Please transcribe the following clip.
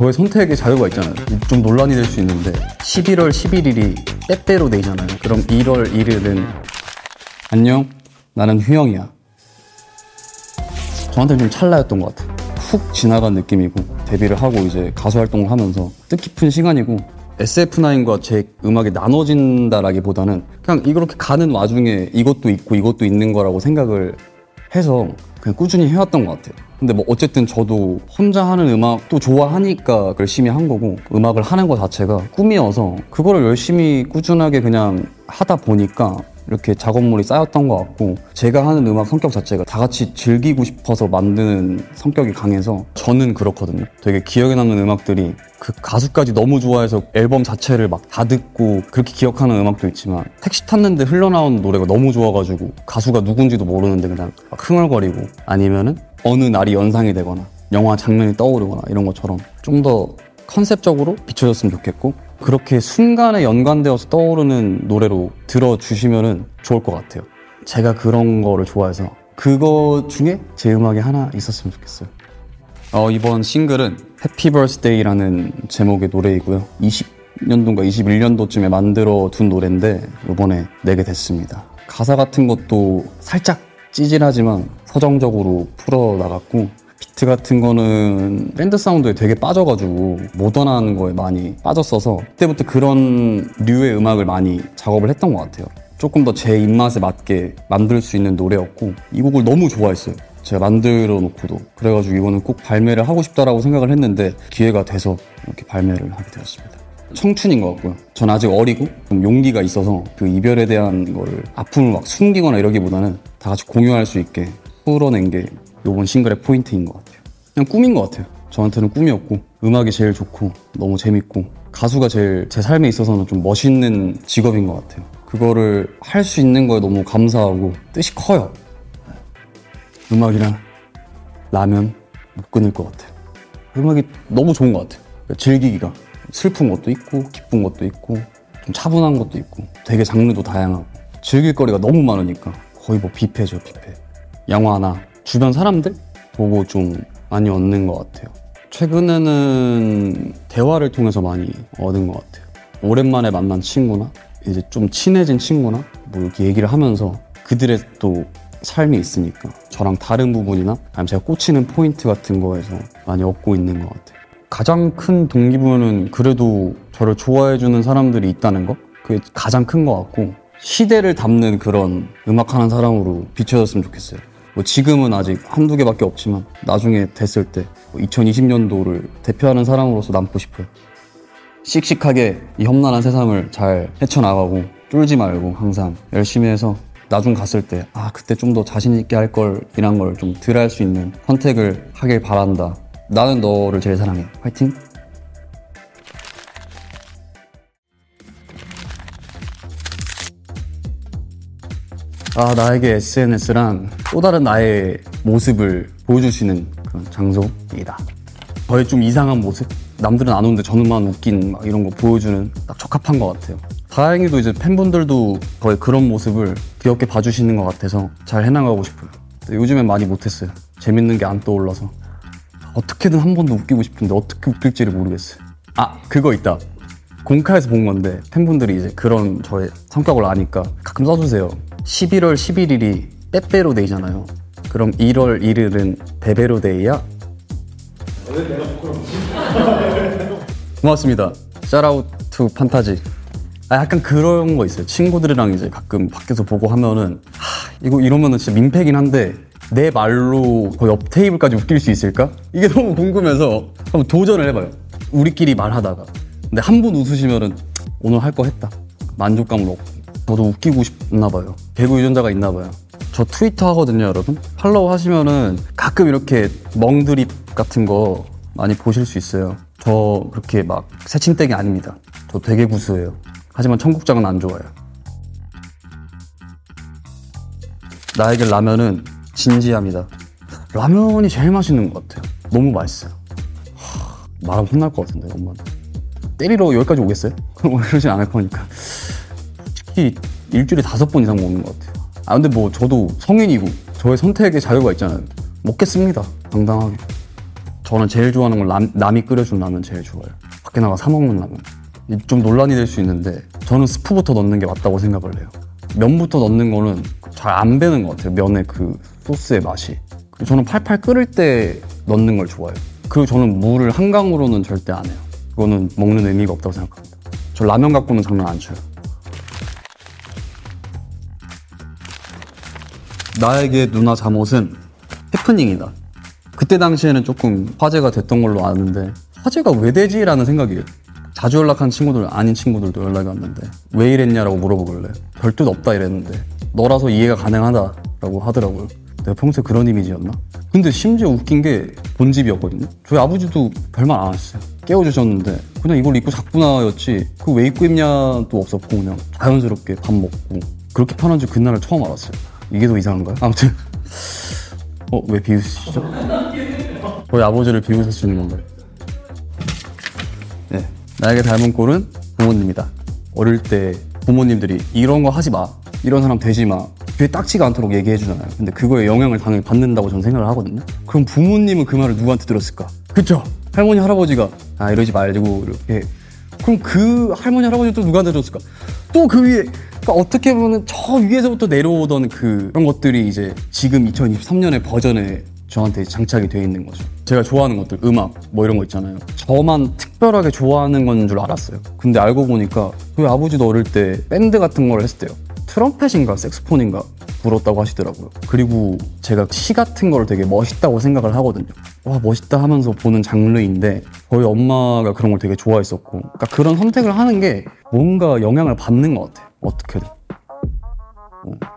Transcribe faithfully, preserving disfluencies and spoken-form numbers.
저의 선택의 자유가 있잖아요. 좀 논란이 될 수 있는데 십일월 십일일이 때때로 데이잖아요. 그럼 일월 일일은 안녕, 나는 휴영이야. 저한테는 좀 찰나였던 것 같아요. 훅 지나간 느낌이고 데뷔를 하고 이제 가수 활동을 하면서 뜻깊은 시간이고 에스에프나인과 제 음악이 나눠진다라기보다는 그냥 이렇게 가는 와중에 이것도 있고 이것도 있는 거라고 생각을 해서 그냥 꾸준히 해왔던 것 같아요. 근데 뭐 어쨌든 저도 혼자 하는 음악도 좋아하니까 열심히 한 거고 음악을 하는 거 자체가 꿈이어서 그거를 열심히 꾸준하게 그냥 하다 보니까 이렇게 작업물이 쌓였던 것 같고 제가 하는 음악 성격 자체가 다 같이 즐기고 싶어서 만드는 성격이 강해서 저는 그렇거든요. 되게 기억에 남는 음악들이 그 가수까지 너무 좋아해서 앨범 자체를 막 다 듣고 그렇게 기억하는 음악도 있지만 택시 탔는데 흘러나오는 노래가 너무 좋아가지고 가수가 누군지도 모르는데 그냥 막 흥얼거리고 아니면은 어느 날이 연상이 되거나 영화 장면이 떠오르거나 이런 것처럼 좀 더 컨셉적으로 비춰졌으면 좋겠고 그렇게 순간에 연관되어서 떠오르는 노래로 들어주시면 좋을 것 같아요. 제가 그런 거를 좋아해서 그거 중에 제 음악이 하나 있었으면 좋겠어요. 어, 이번 싱글은 해피 버스데이라는 제목의 노래이고요. 이십 년도인가 이십일 년도쯤에 만들어둔 노래인데 이번에 내게 됐습니다. 가사 같은 것도 살짝 찌질하지만 서정적으로 풀어나갔고 비트 같은 거는 밴드 사운드에 되게 빠져가지고 모던한 거에 많이 빠졌어서 그때부터 그런 류의 음악을 많이 작업을 했던 것 같아요. 조금 더 제 입맛에 맞게 만들 수 있는 노래였고 이 곡을 너무 좋아했어요. 제가 만들어 놓고도. 그래가지고 이거는 꼭 발매를 하고 싶다라고 생각을 했는데 기회가 돼서 이렇게 발매를 하게 되었습니다. 청춘인 것 같고요. 전 아직 어리고 좀 용기가 있어서 그 이별에 대한 거를 아픔을 막 숨기거나 이러기보다는 다 같이 공유할 수 있게 풀어낸 게 요번 싱글의 포인트인 것 같아요. 그냥 꿈인 것 같아요. 저한테는 꿈이었고 음악이 제일 좋고 너무 재밌고 가수가 제일 제 삶에 있어서는 좀 멋있는 직업인 것 같아요. 그거를 할 수 있는 거에 너무 감사하고 뜻이 커요. 음악이랑 라면 못 끊을 것 같아요. 음악이 너무 좋은 것 같아요. 즐기기가 슬픈 것도 있고 기쁜 것도 있고 좀 차분한 것도 있고 되게 장르도 다양하고 즐길 거리가 너무 많으니까 거의 뭐 뷔페죠, 뷔페. 영화나 주변 사람들 보고 좀 많이 얻는 것 같아요. 최근에는 대화를 통해서 많이 얻은 것 같아요. 오랜만에 만난 친구나 이제 좀 친해진 친구나 뭐 이렇게 얘기를 하면서 그들의 또 삶이 있으니까 저랑 다른 부분이나 아니면 제가 꽂히는 포인트 같은 거에서 많이 얻고 있는 것 같아요. 가장 큰 동기부여는 그래도 저를 좋아해주는 사람들이 있다는 거? 그게 가장 큰 것 같고 시대를 담는 그런 음악하는 사람으로 비춰졌으면 좋겠어요. 뭐 지금은 아직 한두 개밖에 없지만 나중에 됐을 때 이천이십 년도를 대표하는 사람으로서 남고 싶어요. 씩씩하게 이 험난한 세상을 잘 헤쳐나가고 쫄지 말고 항상 열심히 해서 나중 갔을 때 아 그때 좀 더 자신 있게 할 걸이란 걸 좀 덜 할 수 있는 선택을 하길 바란다. 나는 너를 제일 사랑해. 화이팅! 아, 나에게 에스엔에스란 또 다른 나의 모습을 보여줄 수 있는 그런 장소이다. 저의 좀 이상한 모습? 남들은 안 오는데 저는만 웃긴 막 이런 거 보여주는 딱 적합한 것 같아요. 다행히도 이제 팬분들도 저의 그런 모습을 귀엽게 봐주시는 것 같아서 잘 해나가고 싶어요. 요즘엔 많이 못했어요. 재밌는 게 안 떠올라서. 어떻게든 한 번도 웃기고 싶은데 어떻게 웃길지를 모르겠어요. 아, 그거 있다. 공카에서 본 건데 팬분들이 이제 그런 저의 성격을 아니까 가끔 써주세요. 십일월 십일일이 빼빼로 데이잖아요. 그럼 일월 일일은 베베로 데이야? 고맙습니다. 샤라웃 투 판타지. 아, 약간 그런 거 있어요. 친구들이랑 이제 가끔 밖에서 보고 하면은 하, 이거 이러면은 진짜 민폐긴 한데 내 말로 거의 옆 테이블까지 웃길 수 있을까? 이게 너무 궁금해서 한번 도전을 해봐요. 우리끼리 말하다가. 근데 한 분 웃으시면은 오늘 할 거 했다. 만족감을 얻고. 저도 웃기고 싶나 봐요. 배구 유전자가 있나 봐요. 저 트위터 하거든요, 여러분. 팔로우 하시면은 가끔 이렇게 멍드립 같은 거 많이 보실 수 있어요. 저 그렇게 막 새침대기 아닙니다. 저 되게 구수해요. 하지만 청국장은 안 좋아요. 나에게 라면은 진지합니다. 라면이 제일 맛있는 것 같아요. 너무 맛있어요. 하, 말하면 혼날 것 같은데, 엄마는. 때리러 여기까지 오겠어요? 그럼 그러진 않을 거니까. 일주일에 다섯 번 이상 먹는 것 같아요. 아, 근데 뭐 저도 성인이고 저의 선택의 자유가 있잖아요. 먹겠습니다. 당당하게. 저는 제일 좋아하는 건 남, 남이 끓여준 라면 제일 좋아해요. 밖에 나가 사 먹는 라면. 좀 논란이 될 수 있는데 저는 스프부터 넣는 게 맞다고 생각을 해요. 면부터 넣는 거는 잘 안 배는 것 같아요. 면의 그 소스의 맛이. 저는 팔팔 끓을 때 넣는 걸 좋아해요. 그리고 저는 물을 한강으로는 절대 안 해요. 그거는 먹는 의미가 없다고 생각합니다. 저 라면 갖고는 장난 안 쳐요. 나에게 누나 잠옷은 해프닝이다. 그때 당시에는 조금 화제가 됐던 걸로 아는데 화제가 왜 되지? 라는 생각이에요. 자주 연락한 친구들, 아닌 친구들도 연락이 왔는데 왜 이랬냐라고 물어보길래 별 뜻 없다 이랬는데 너라서 이해가 가능하다라고 하더라고요. 내가 평소에 그런 이미지였나? 근데 심지어 웃긴 게 본집이었거든요. 저희 아버지도 별말 안 하셨어요. 깨워주셨는데 그냥 이걸 입고 잤구나였지 그 왜 입고 입냐도 없었고 그냥 자연스럽게 밥 먹고 그렇게 편한지 그날을 처음 알았어요. 이게 더 이상한가요? 아무튼 어? 왜 비웃으시죠? 저희 아버지를 비웃으시는 건가요? 네, 나에게 닮은 꼴은 부모님이다. 어릴 때 부모님들이 이런 거 하지 마, 이런 사람 되지 마, 귀에 딱지가 않도록 얘기해 주잖아요. 근데 그거에 영향을 당연히 받는다고 저는 생각을 하거든요. 그럼 부모님은 그 말을 누구한테 들었을까? 그쵸? 할머니, 할아버지가 아 이러지 말고 이렇게. 그럼 그 할머니, 할아버지도 누구한테 들었을까? 또 그 위에, 그러니까 어떻게 보면 저 위에서부터 내려오던 그 그런 것들이 이제 지금 이천이십삼 년의 버전에 저한테 장착이 돼 있는 거죠. 제가 좋아하는 것들, 음악 뭐 이런 거 있잖아요. 저만 특별하게 좋아하는 건 줄 알았어요. 근데 알고 보니까 저희 아버지도 어릴 때 밴드 같은 걸 했을 때요, 트럼펫인가 색소폰인가 불었다고 하시더라고요. 그리고 제가 시 같은 걸 되게 멋있다고 생각을 하거든요. 와 멋있다 하면서 보는 장르인데 저희 엄마가 그런 걸 되게 좋아했었고, 그러니까 그런 선택을 하는 게 뭔가 영향을 받는 것 같아요. 어떻게든. 어.